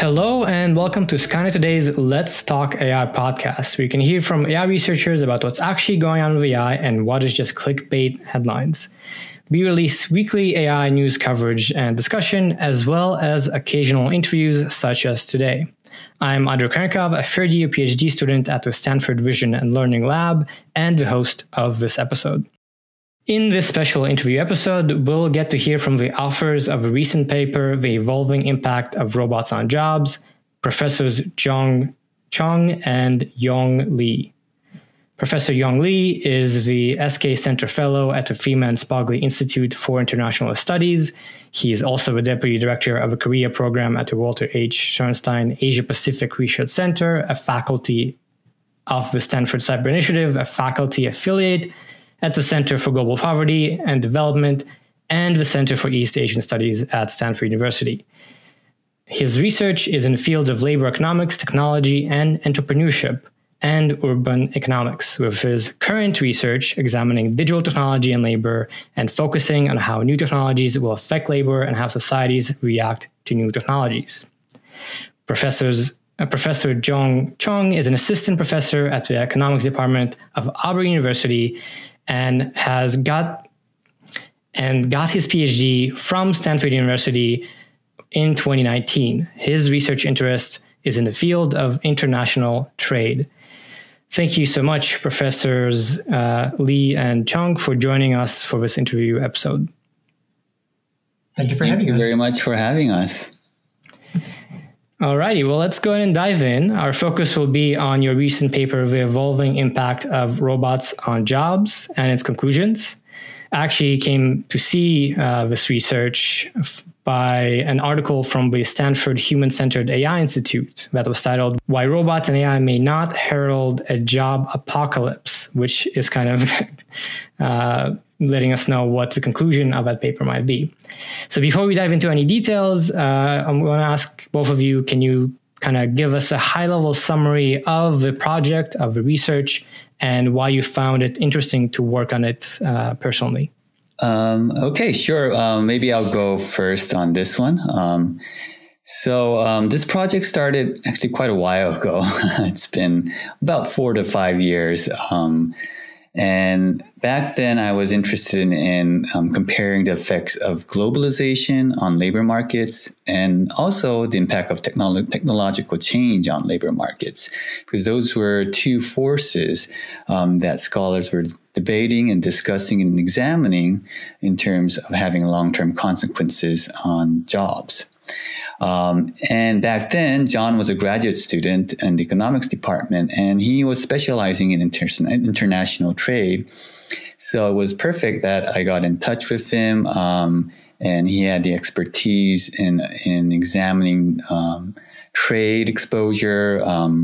Hello and welcome to SkyNet Today's Let's Talk AI podcast, where you can hear from AI researchers about what's actually going on with AI and what is just clickbait headlines. We release weekly AI news coverage and discussion, as well as occasional interviews such as today. I'm Andrey Kurenkov, a third-year PhD student at the Stanford Vision and Learning Lab, and the host of this episode. In this special interview episode, we'll get to hear from the authors of a recent paper, The Evolving Impact of Robots on Jobs, Professors Jong Chung and Yong Lee. Professor Yong Lee is the SK Center Fellow at the Freeman Spogli Institute for International Studies. He is also the Deputy Director of a Korea program at the Walter H. Shorenstein Asia Pacific Research Center, a faculty of the Stanford Cyber Initiative, a faculty affiliate at the Center for Global Poverty and Development and the Center for East Asian Studies at Stanford University. His research is in the fields of labor economics, technology, and entrepreneurship, and urban economics, with his current research examining digital technology and labor and focusing on how new technologies will affect labor and how societies react to new technologies. Professor Jong Chung is an assistant professor at the economics department of Auburn University and has got his PhD from Stanford University in 2019. His research interest is in the field of international trade. Thank you so much, Professors Lee and Chung, for joining us for this interview episode. Thank you very much for having us. Alrighty, well, let's go ahead and dive in. Our focus will be on your recent paper, The Evolving Impact of Robots on Jobs and its conclusions. I actually came to see this research by an article from the Stanford Human-Centered AI Institute that was titled Why Robots and AI May Not Herald a Job Apocalypse, which is kind of letting us know what the conclusion of that paper might be. So before we dive into any details, I'm going to ask both of you, can you kind of give us a high-level summary of the project, of the research, and why you found it interesting to work on it personally? Okay, sure. Maybe I'll go first on this one. This project started actually quite a while ago. It's been about 4 to 5 years. And back then, I was interested in comparing the effects of globalization on labor markets and also the impact of technological change on labor markets, because those were two forces that scholars were debating and discussing and examining in terms of having long-term consequences on jobs. And back then, John was a graduate student in the economics department, and he was specializing in international trade. So it was perfect that I got in touch with him, and he had the expertise in examining trade exposure,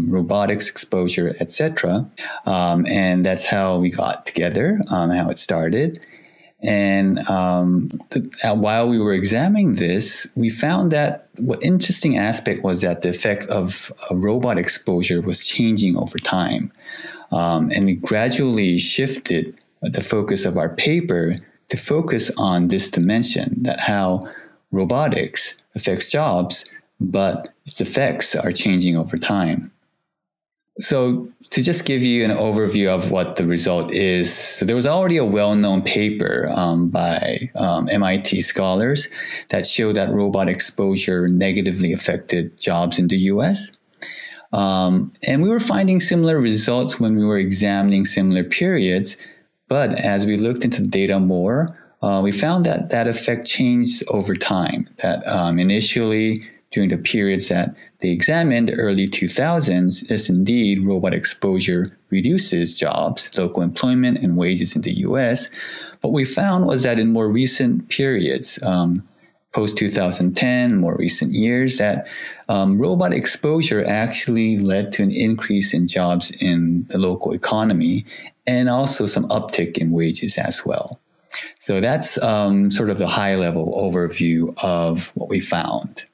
robotics exposure, etc. And that's how we got together, how it started. And while we were examining this, we found that what interesting aspect was that the effect of robot exposure was changing over time. And we gradually shifted the focus of our paper to focus on this dimension, that how robotics affects jobs, but its effects are changing over time. So to just give you an overview of what the result is, so there was already a well-known paper by MIT scholars that showed that robot exposure negatively affected jobs in the U.S. And we were finding similar results when we were examining similar periods. But as we looked into the data more, we found that that effect changed over time, that initially during the periods that they examined, the early 2000s, yes, indeed, robot exposure reduces jobs, local employment, and wages in the U.S. What we found was that in more recent periods, post-2010, more recent years, that robot exposure actually led to an increase in jobs in the local economy and also some uptick in wages as well. So that's sort of the high-level overview of what we found.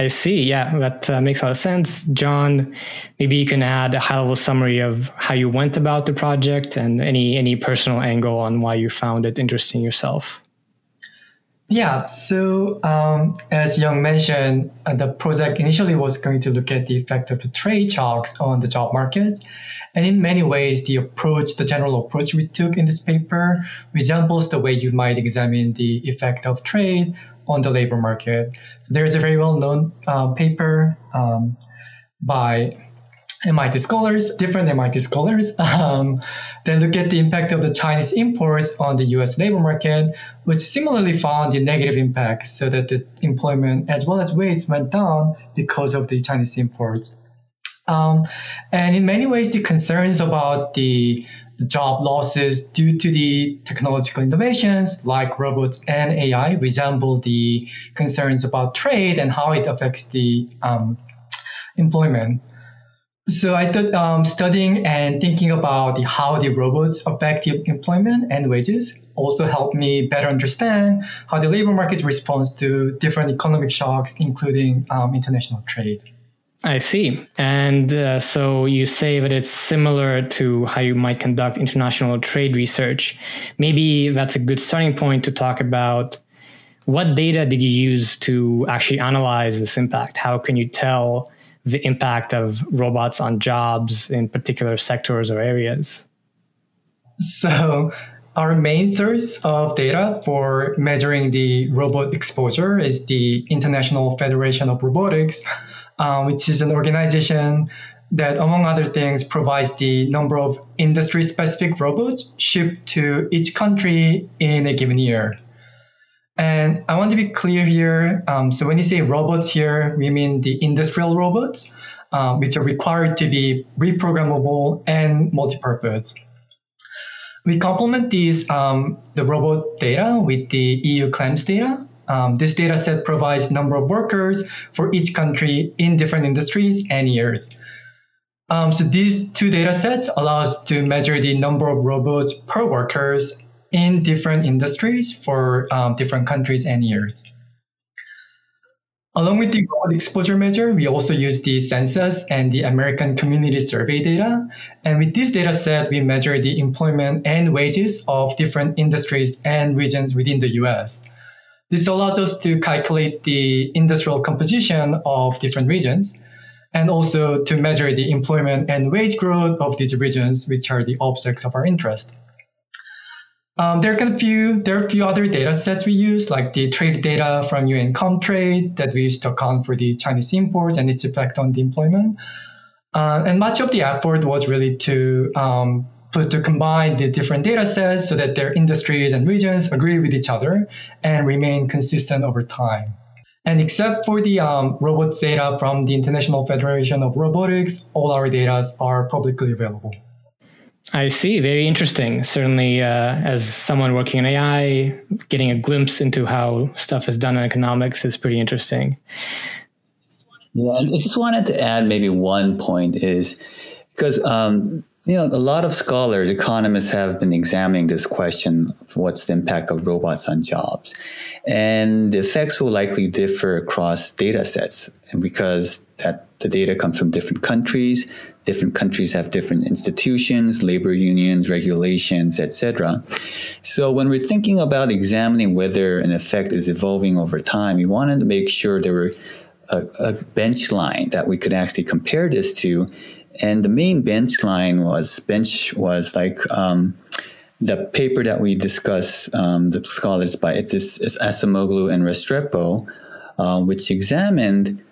I see. Yeah, that makes a lot of sense. John, maybe you can add a high-level summary of how you went about the project and any personal angle on why you found it interesting yourself. Yeah, so as Yong mentioned, the project initially was going to look at the effect of the trade shocks on the job markets. And in many ways, the general approach we took in this paper resembles the way you might examine the effect of trade on the labor market. There is a very well-known paper by MIT scholars, different MIT scholars, that look at the impact of the Chinese imports on the U.S. labor market, which similarly found the negative impact, so that the employment as well as wages went down because of the Chinese imports. And in many ways, the concerns about the job losses due to the technological innovations like robots and AI resemble the concerns about trade and how it affects the employment. So I thought studying and thinking about how the robots affect the employment and wages also helped me better understand how the labor market responds to different economic shocks, including international trade. I see. And so you say that it's similar to how you might conduct international trade research. Maybe that's a good starting point to talk about what data did you use to actually analyze this impact? How can you tell the impact of robots on jobs in particular sectors or areas? So our main source of data for measuring the robot exposure is the International Federation of Robotics, which is an organization that, among other things, provides the number of industry-specific robots shipped to each country in a given year. And I want to be clear here. So when you say robots here, we mean the industrial robots, which are required to be reprogrammable and multipurpose. We complement these the robot data with the EU claims data. This data set provides number of workers for each country in different industries and years. So these two data sets allow us to measure the number of robots per workers in different industries for different countries and years. Along with the robot exposure measure, we also use the census and the American Community Survey data. And with this data set, we measure the employment and wages of different industries and regions within the US. This allows us to calculate the industrial composition of different regions and also to measure the employment and wage growth of these regions, which are the objects of our interest. There are a few other data sets we use, like the trade data from UN Comtrade that we use to account for the Chinese imports and its effect on the employment. And much of the effort was really to combine the different data sets so that their industries and regions agree with each other and remain consistent over time. And except for the robots data from the International Federation of Robotics, all our data are publicly available. I see. Very interesting. Certainly, as someone working in AI, getting a glimpse into how stuff is done in economics is pretty interesting. Yeah, I just wanted to add maybe one point is because, a lot of scholars, economists have been examining this question of what's the impact of robots on jobs. And the effects will likely differ across data sets because the data comes from different countries. Different countries have different institutions, labor unions, regulations, etc. So when we're thinking about examining whether an effect is evolving over time, we wanted to make sure there were a bench line that we could actually compare this to. And the main bench line was like the paper that we discussed, the scholars by it's Asimoglu and Restrepo, which examined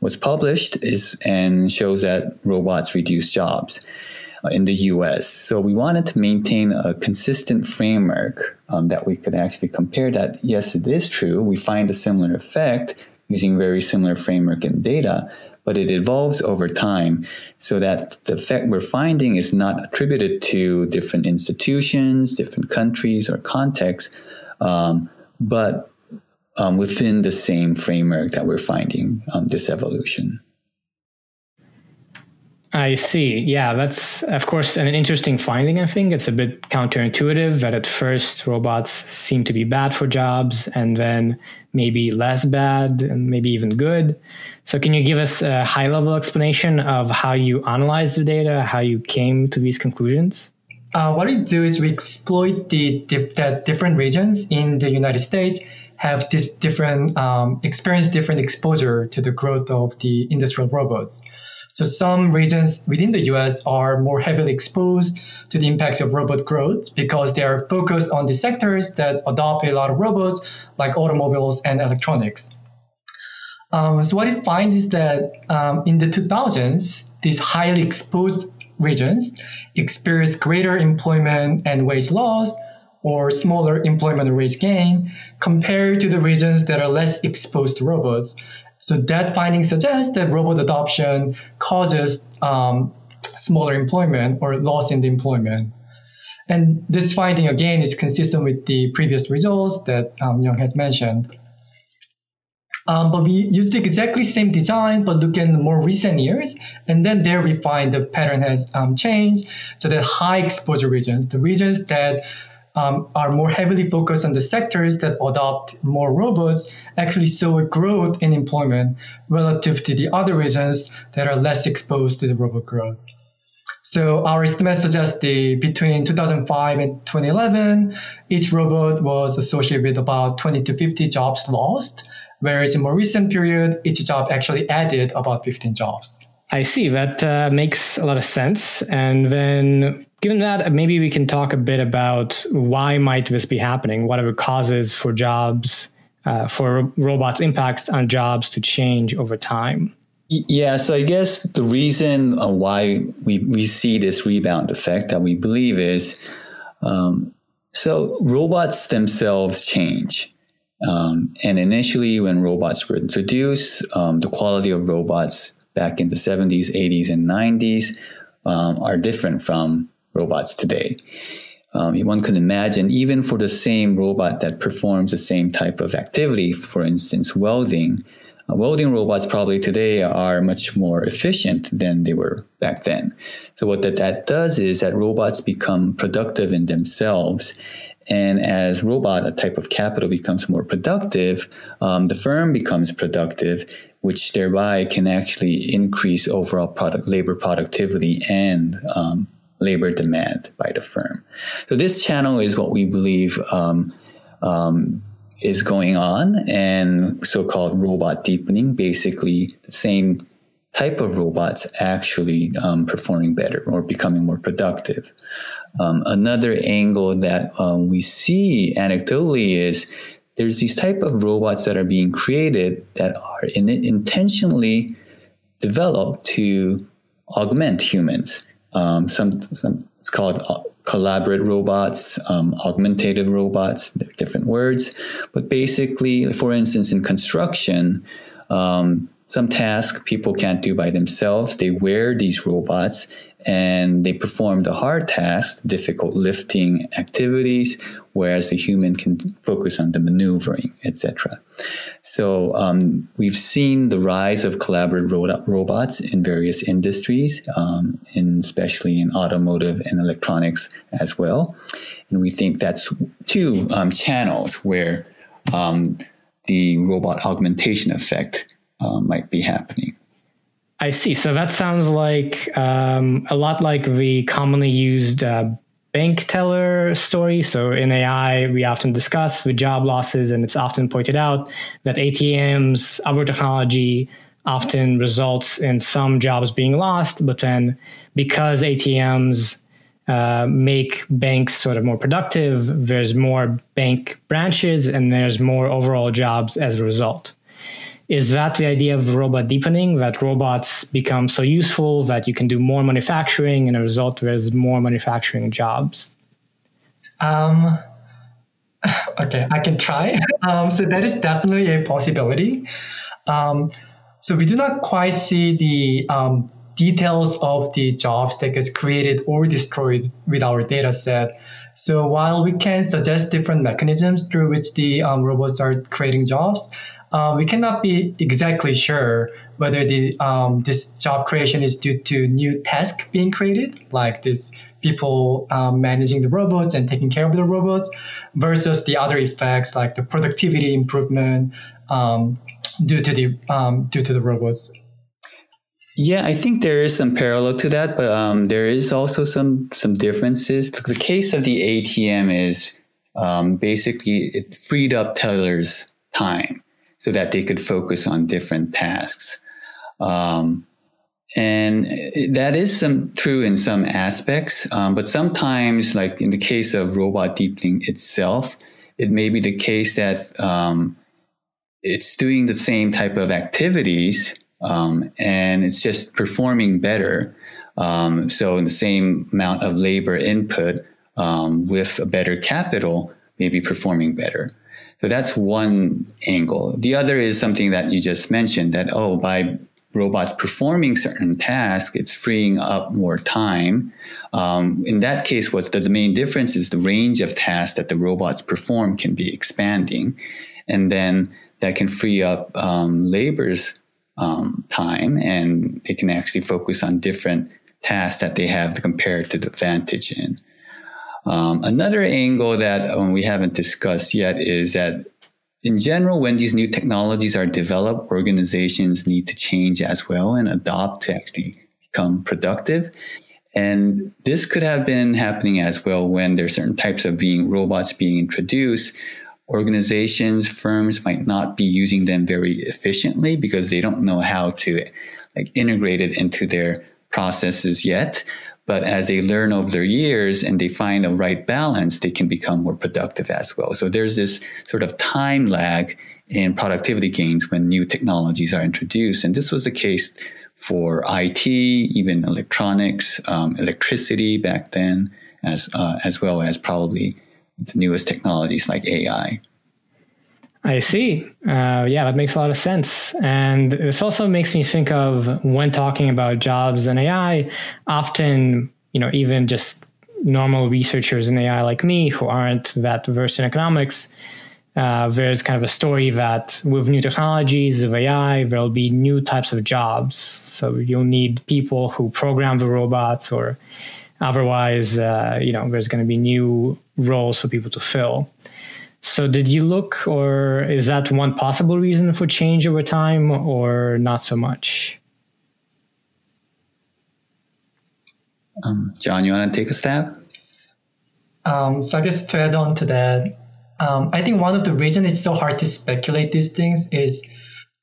what's published and shows that robots reduce jobs in the U.S. So we wanted to maintain a consistent framework that we could actually compare that. Yes, it is true. We find a similar effect using very similar framework and data, but it evolves over time so that the effect we're finding is not attributed to different institutions, different countries or contexts, but within the same framework that we're finding this evolution. I see. Yeah, that's, of course, an interesting finding, I think. It's a bit counterintuitive that at first robots seem to be bad for jobs and then maybe less bad and maybe even good. So can you give us a high-level explanation of how you analyzed the data, how you came to these conclusions? What we do is we exploit the different regions in the United States have this different experience, different exposure to the growth of the industrial robots. So some regions within the U.S. are more heavily exposed to the impacts of robot growth because they are focused on the sectors that adopt a lot of robots, like automobiles and electronics. So what we find is that in the 2000s, these highly exposed regions experienced greater employment and wage loss or smaller employment and wage gain compared to the regions that are less exposed to robots. So that finding suggests that robot adoption causes smaller employment or loss in the employment. And this finding, again, is consistent with the previous results that Young has mentioned. But we used exactly the same design, but look in the more recent years. And then there we find the pattern has changed. So that high exposure regions, the regions that are more heavily focused on the sectors that adopt more robots actually saw a growth in employment relative to the other regions that are less exposed to the robot growth. So our estimates suggest that between 2005 and 2011, each robot was associated with about 20 to 50 jobs lost, whereas in more recent period, each job actually added about 15 jobs. I see. That makes a lot of sense. And then given that, maybe we can talk a bit about why might this be happening? What are the causes for jobs, for robots' impacts on jobs to change over time? Yeah, so I guess the reason why we see this rebound effect that we believe is, so robots themselves change. And initially when robots were introduced, the quality of robots back in the 70s, 80s, and 90s are different from robots today. One could imagine even for the same robot that performs the same type of activity, for instance, welding, welding robots probably today are much more efficient than they were back then. So what that does is that robots become productive in themselves. And as robot, a type of capital, becomes more productive, the firm becomes productive, which thereby can actually increase overall labor productivity and labor demand by the firm. So this channel is what we believe is going on, and so-called robot deepening, basically the same type of robots actually performing better or becoming more productive. Another angle that we see anecdotally is there's these type of robots that are being created that are intentionally developed to augment humans. Some it's called collaborate robots, augmentative robots, they're different words. But basically, for instance, in construction, some tasks people can't do by themselves. They wear these robots and they perform the hard tasks, difficult lifting activities, whereas the human can focus on the maneuvering, etc. So we've seen the rise of collaborative robots in various industries, especially in automotive and electronics as well. And we think that's two channels where the robot augmentation effect might be happening. I see. So that sounds like a lot like the commonly used bank teller story. So in AI, we often discuss the job losses, and it's often pointed out that ATMs, other technology, often results in some jobs being lost. But then because ATMs make banks sort of more productive, there's more bank branches and there's more overall jobs as a result. Is that the idea of robot deepening, that robots become so useful that you can do more manufacturing and as a result there's more manufacturing jobs? Okay, I can try. So that is definitely a possibility. So we do not quite see the details of the jobs that gets created or destroyed with our data set. So while we can suggest different mechanisms through which the robots are creating jobs, we cannot be exactly sure whether the this job creation is due to new tasks being created, like these people managing the robots and taking care of the robots, versus the other effects like the productivity improvement due to the robots. Yeah, I think there is some parallel to that, but there is also some differences. The case of the ATM is basically it freed up tellers' time so that they could focus on different tasks. And that is true in some aspects, but sometimes, like in the case of robot deepening itself, it may be the case that it's doing the same type of activities and it's just performing better. So in the same amount of labor input with a better capital, maybe performing better. So that's one angle. The other is something that you just mentioned, that, by robots performing certain tasks, it's freeing up more time. In that case, what's the main difference is the range of tasks that the robots perform can be expanding. And then that can free up labor's time, and they can actually focus on different tasks that they have compared to the advantage in. Another angle that we haven't discussed yet is that in general, when these new technologies are developed, organizations need to change as well and adopt to actually become productive. And this could have been happening as well when there's certain types of robots being introduced. Organizations, firms might not be using them very efficiently because they don't know how to integrate it into their processes yet. But as they learn over their years and they find the right balance, they can become more productive as well. So there's this sort of time lag in productivity gains when new technologies are introduced. And this was the case for IT, even electronics, electricity back then, as well as probably the newest technologies like AI. I see. Yeah, that makes a lot of sense. And this also makes me think of when talking about jobs and AI, often, even just normal researchers in AI like me who aren't that versed in economics, there's kind of a story that with new technologies of AI, there'll be new types of jobs. So you'll need people who program the robots or otherwise, there's going to be new roles for people to fill. So did you look, or is that one possible reason for change over time, or not so much? John, you want to take a stab? So I guess to add on to that, I think one of the reasons it's so hard to speculate these things is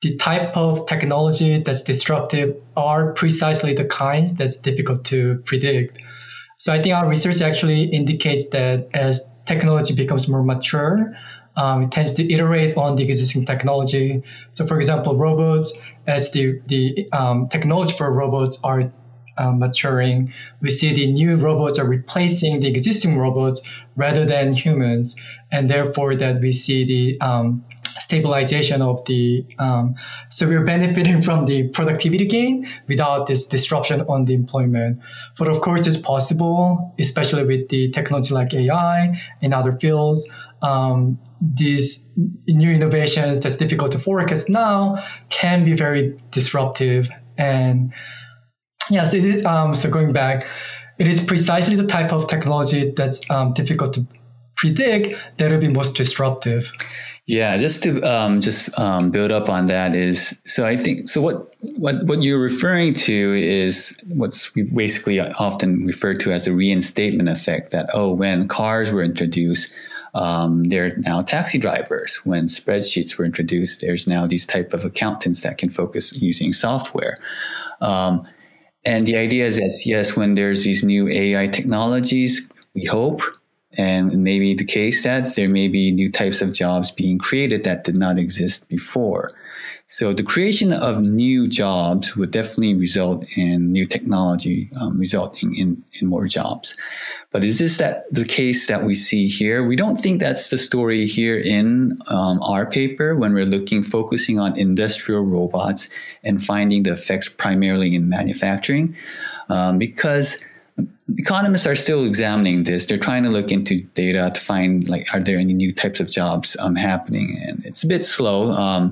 the type of technology that's disruptive are precisely the kinds that's difficult to predict. So I think our research actually indicates that as technology becomes more mature, it tends to iterate on the existing technology. So for example, robots, as the technology for robots are maturing, we see the new robots are replacing the existing robots rather than humans. And therefore that we see the stabilization of the, so we're benefiting from the productivity gain without this disruption on the employment. But of course, it's possible, especially with the technology like AI and other fields, these new innovations that's difficult to forecast now can be very disruptive. And yes, it is. So going back, it is precisely the type of technology that's difficult to predict that will be most disruptive. Yeah, just to build up on that is, so I think, so what you're referring to is what's basically often referred to as a reinstatement effect, that, when cars were introduced, they're now taxi drivers. When spreadsheets were introduced, there's now these type of accountants that can focus using software. And the idea is that, yes, when there's these new AI technologies, we hope, and maybe the case that there may be new types of jobs being created that did not exist before. So the creation of new jobs would definitely result in new technology, resulting in more jobs. But is this the case that we see here? We don't think that's the story here in our paper when we're focusing on industrial robots and finding the effects primarily in manufacturing, because economists are still examining this. They're trying to look into data to find, are there any new types of jobs happening? And it's a bit slow.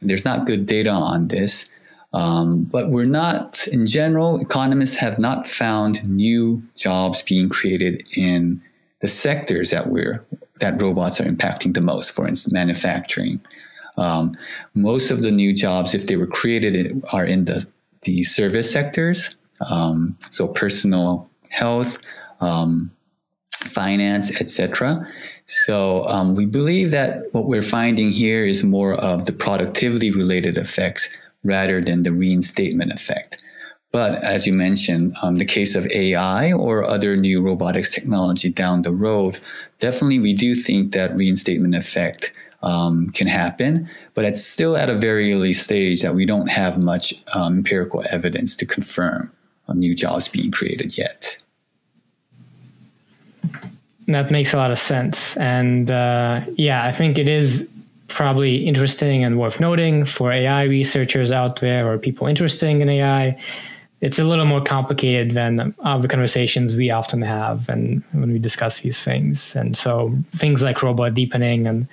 There's not good data on this. But in general, economists have not found new jobs being created in the sectors that robots are impacting the most, for instance, manufacturing. Most of the new jobs, if they were created, are in the the service sectors, so personal health, finance, etc. So we believe that what we're finding here is more of the productivity-related effects rather than the reinstatement effect. But as you mentioned, the case of AI or other new robotics technology down the road, definitely we do think that reinstatement effect can happen, but it's still at a very early stage that we don't have much empirical evidence to confirm new jobs being created yet. That makes a lot of sense. And yeah, I think it is probably interesting and worth noting for AI researchers out there or people interested in AI. It's a little more complicated than the conversations we often have and when we discuss these things. And so things like robot deepening and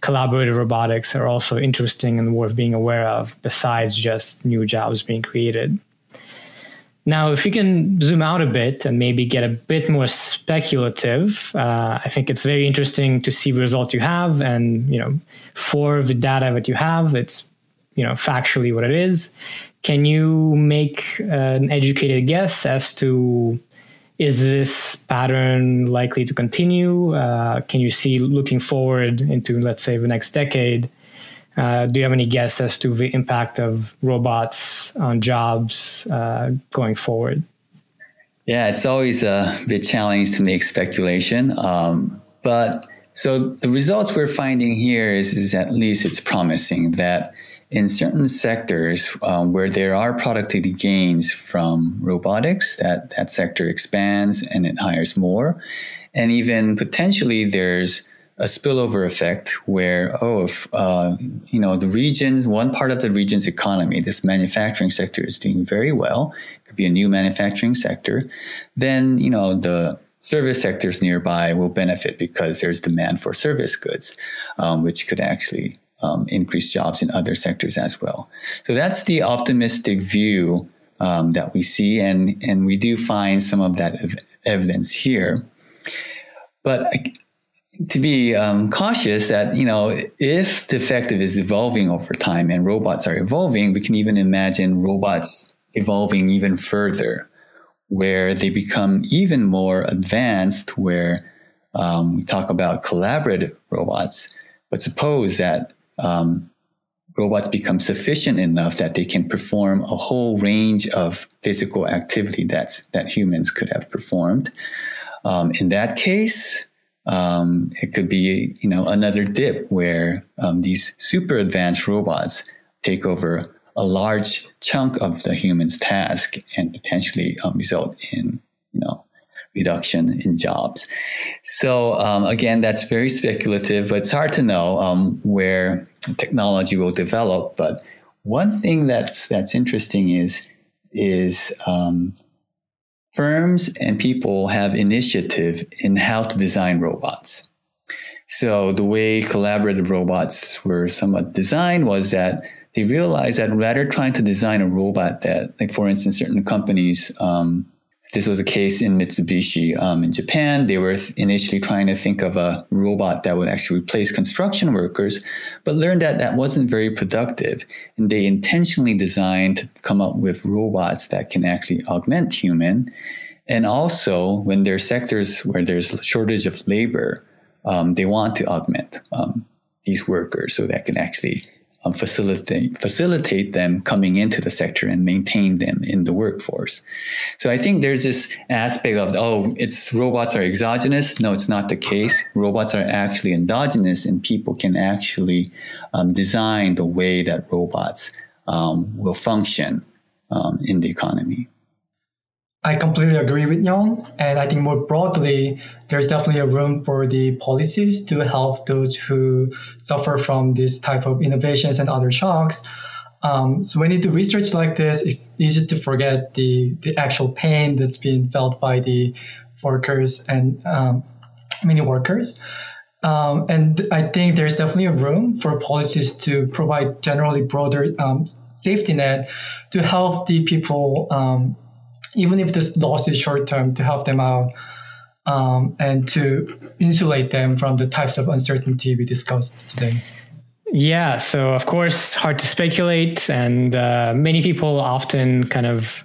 collaborative robotics are also interesting and worth being aware of, besides just new jobs being created. Now, if we can zoom out a bit and maybe get a bit more speculative, I think it's very interesting to see the results you have. And, you know, for the data that you have, it's, you know, factually what it is. Can you make an educated guess as to, is this pattern likely to continue? Can you see looking forward into, let's say, the next decade? Do you have any guess as to the impact of robots on jobs going forward? Yeah, it's always a bit challenging to make speculation. But so the results we're finding here is at least it's promising that in certain sectors where there are productivity gains from robotics, that sector expands and it hires more. And even potentially there's a spillover effect where, if the regions, one part of the region's economy, this manufacturing sector is doing very well, it could be a new manufacturing sector, then, you know, the service sectors nearby will benefit because there's demand for service goods, which could actually increase jobs in other sectors as well. So that's the optimistic view that we see, and we do find some of that evidence here. But to be cautious that, you know, if the effect is evolving over time and robots are evolving, we can even imagine robots evolving even further, where they become even more advanced, where we talk about collaborative robots. But suppose that robots become sufficient enough that they can perform a whole range of physical activity that humans could have performed. In that case, it could be, you know, another dip where these super advanced robots take over a large chunk of the human's task and potentially result in, you know, reduction in jobs. So again, that's very speculative. It's hard to know where technology will develop. But one thing that's interesting is firms and people have initiative in how to design robots. So the way collaborative robots were somewhat designed was that they realized that rather trying to design a robot that, like, for instance, certain companies, this was a case in Mitsubishi in Japan. They were initially trying to think of a robot that would actually replace construction workers, but learned that that wasn't very productive. And they intentionally designed to come up with robots that can actually augment human. And also, when there are sectors where there's a shortage of labor, they want to augment these workers so that can actually facilitate them coming into the sector and maintain them in the workforce. So I think there's this aspect of, it's robots are exogenous. No, it's not the case. Robots are actually endogenous, and people can actually design the way that robots will function in the economy. I completely agree with Yong, and I think more broadly, there's definitely a room for the policies to help those who suffer from this type of innovations and other shocks. So when you do research like this, it's easy to forget the actual pain that's being felt by the workers and many workers. And I think there's definitely a room for policies to provide generally broader safety net to help the people even if this loss is short-term, to help them out and to insulate them from the types of uncertainty we discussed today. Yeah, so of course, hard to speculate. And many people often kind of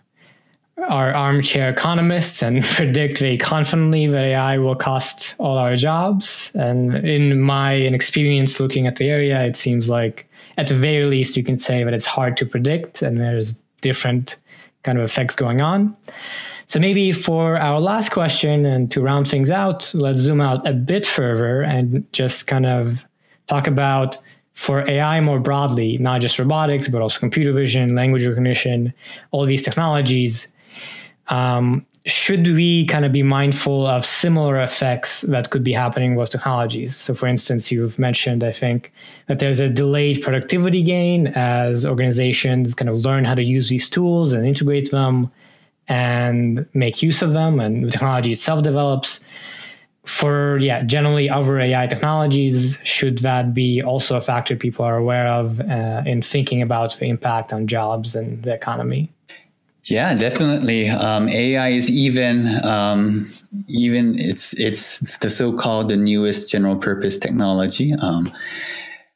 are armchair economists and predict very confidently that AI will cost all our jobs. And in my experience looking at the area, it seems like at the very least, you can say that it's hard to predict and there's different kind of effects going on. So maybe for our last question and to round things out, let's zoom out a bit further and just kind of talk about for AI more broadly, not just robotics, but also computer vision, language recognition, all these technologies. Should we kind of be mindful of similar effects that could be happening with technologies? So for instance, you've mentioned, I think, that there's a delayed productivity gain as organizations kind of learn how to use these tools and integrate them and make use of them, and the technology itself develops. For generally other AI technologies, should that be also a factor people are aware of in thinking about the impact on jobs and the economy? Yeah, definitely. AI is even it's the so-called the newest general purpose technology.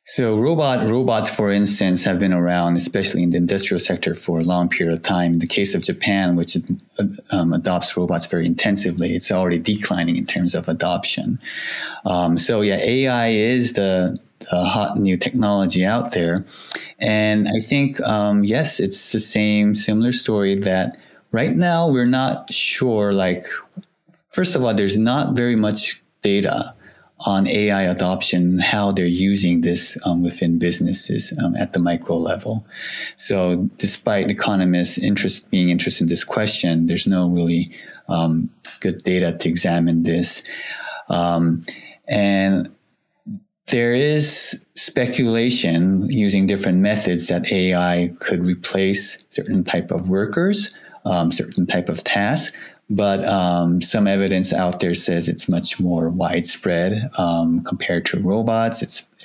So robots, for instance, have been around, especially in the industrial sector, for a long period of time. In the case of Japan, which adopts robots very intensively, it's already declining in terms of adoption. AI is the hot new technology out there. And I think, yes, it's the similar story that right now we're not sure, first of all, there's not very much data on AI adoption, how they're using this within businesses at the micro level. So despite economists' being interested in this question, there's no really good data to examine this. And there is speculation using different methods that AI could replace certain type of workers, certain type of tasks. But some evidence out there says it's much more widespread compared to robots.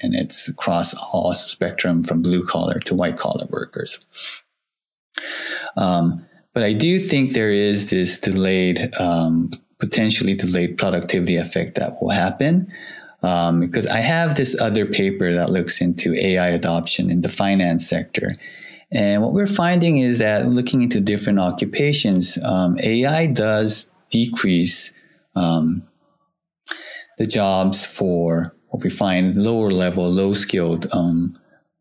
It's across all spectrum from blue collar to white collar workers. But I do think there is this potentially delayed productivity effect that will happen. Because I have this other paper that looks into AI adoption in the finance sector. And what we're finding is that looking into different occupations, AI does decrease the jobs for what we find lower level, low skilled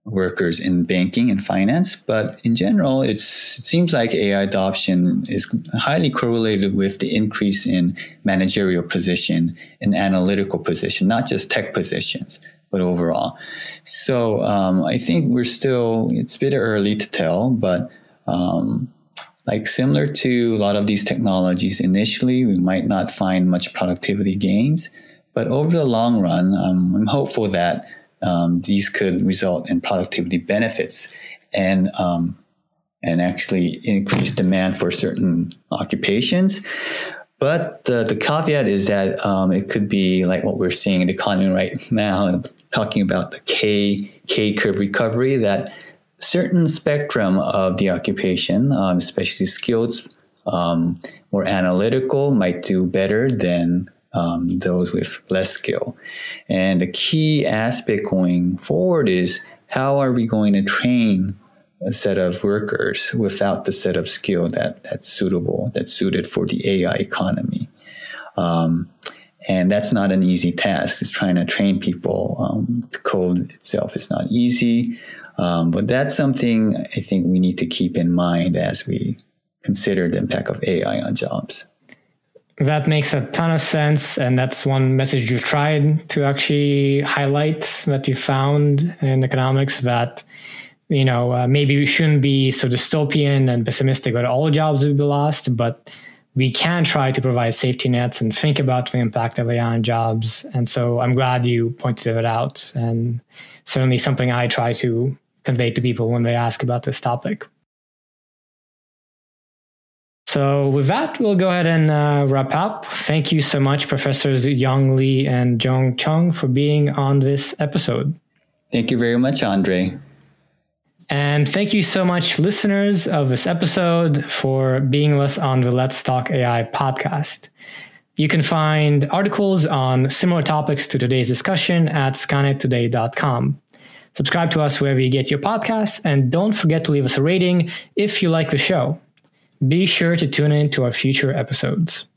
workers in banking and finance. But in general, it seems like AI adoption is highly correlated with the increase in managerial position and analytical position, not just tech positions, but overall. So I think it's a bit early to tell, but similar to a lot of these technologies, initially, we might not find much productivity gains, but over the long run, I'm hopeful that these could result in productivity benefits and actually increase demand for certain occupations. But the caveat is that it could be like what we're seeing in the economy right now, talking about the K-curve recovery, that certain spectrum of the occupation, especially skilled, more analytical, might do better than those with less skill. And the key aspect going forward is how are we going to train a set of workers without the set of skill that's suited for the AI economy. And that's not an easy task. It's trying to train people. The code itself is not easy. But that's something I think we need to keep in mind as we consider the impact of AI on jobs. That makes a ton of sense. And that's one message you tried to actually highlight that you found in economics, that maybe we shouldn't be so dystopian and pessimistic that all jobs will be lost, but we can try to provide safety nets and think about the impact of AI on jobs. And so I'm glad you pointed it out, and certainly something I try to convey to people when they ask about this topic. So with that, we'll go ahead and wrap up. Thank you so much, Professors Yong Lee and Jong Chung, for being on this episode. Thank you very much, Andrey. And thank you so much, listeners of this episode, for being with us on the Let's Talk AI podcast. You can find articles on similar topics to today's discussion at skynettoday.com. Subscribe to us wherever you get your podcasts, and don't forget to leave us a rating if you like the show. Be sure to tune in to our future episodes.